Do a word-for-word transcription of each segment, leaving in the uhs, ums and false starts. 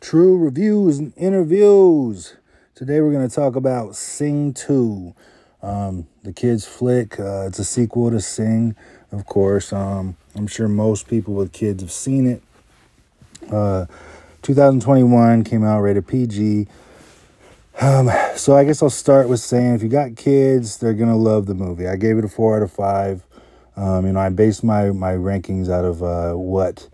True reviews and interviews. Today we're going to talk about Sing two, um, the kids' flick. Uh, it's a sequel to Sing, of course. Um, I'm sure most people with kids have seen it. Uh, twenty twenty-one came out rated P G. Um, so I guess I'll start with saying if you got kids, they're going to love the movie. I gave it a four out of five. Um, you know, I based my, my rankings out of uh, what...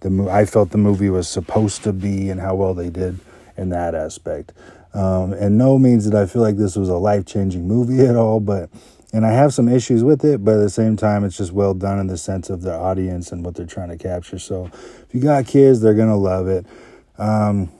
The, I felt the movie was supposed to be and how well they did in that aspect. Um, and no means that I feel like this was a life-changing movie at all, but and I have some issues with it, but at the same time, it's just well done in the sense of their audience and what they're trying to capture. So if you got kids, they're going to love it. Um,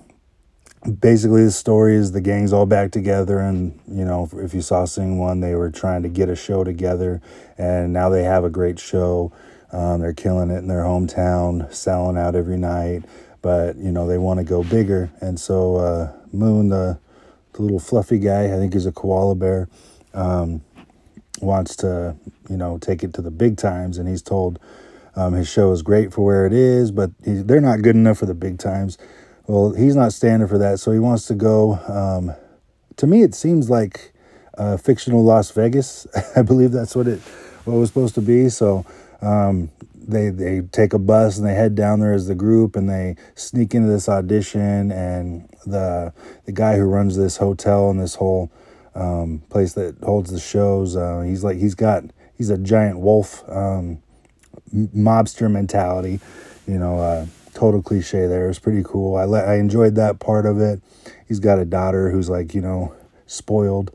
basically, the story is the gang's all back together, and you know, if you saw Sing one, they were trying to get a show together, and now they have a great show. Um, they're killing it in their hometown, selling out every night, but, you know, they want to go bigger. And so uh, Moon, the, the little fluffy guy, I think he's a koala bear, um, wants to, you know, take it to the big times. And he's told um, his show is great for where it is, but he, they're not good enough for the big times. Well, he's not standing for that, so he wants to go. Um, to me, it seems like uh, fictional Las Vegas. I believe that's what it, what it was supposed to be, so... Um, they, they take a bus and they head down there as the group and they sneak into this audition, and the, the guy who runs this hotel and this whole, um, place that holds the shows, uh, he's like, he's got, he's a giant wolf, um, mobster mentality, you know, uh, total cliche there. It was pretty cool. I let, I enjoyed that part of it. He's got a daughter who's like, you know, spoiled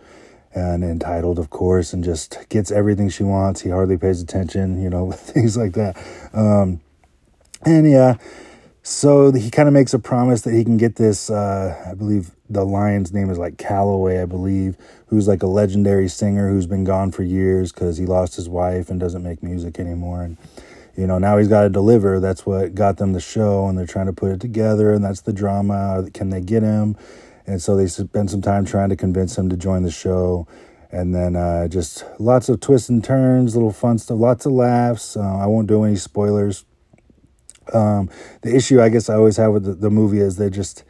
and entitled, of course, and just gets everything she wants. He hardly pays attention, you know, things like that. Um, and yeah, so he kind of makes a promise that he can get this, uh, I believe the lion's name is like Calloway, I believe, who's like a legendary singer who's been gone for years because he lost his wife and doesn't make music anymore. And, you know, now he's got to deliver. That's what got them the show, and they're trying to put it together, and that's the drama. Can they get him? And so they spend some time trying to convince him to join the show. And then uh, just lots of twists and turns, little fun stuff, lots of laughs. Uh, I won't do any spoilers. Um, the issue I guess I always have with the, the movie is they just,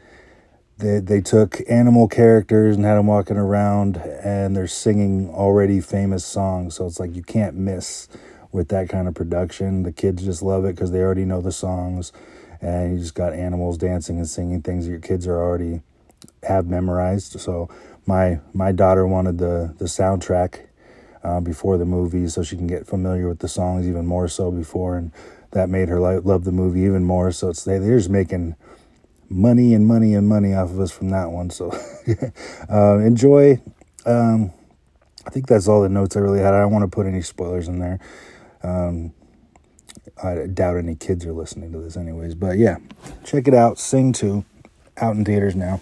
they, they took animal characters and had them walking around and they're singing already famous songs. So it's like you can't miss with that kind of production. The kids just love it because they already know the songs. And you just got animals dancing and singing things that your kids are already... have memorized. So my my daughter wanted the the soundtrack uh, before the movie so she can get familiar with the songs even more so before, and that made her like, love the movie even more. So it's they, they're just making money and money and money off of us from that one. So uh, enjoy. Um, I think that's all the notes I really had. I don't want to put any spoilers in there. Um, I doubt any kids are listening to this anyways. But yeah, check it out. Sing two, out in theaters now.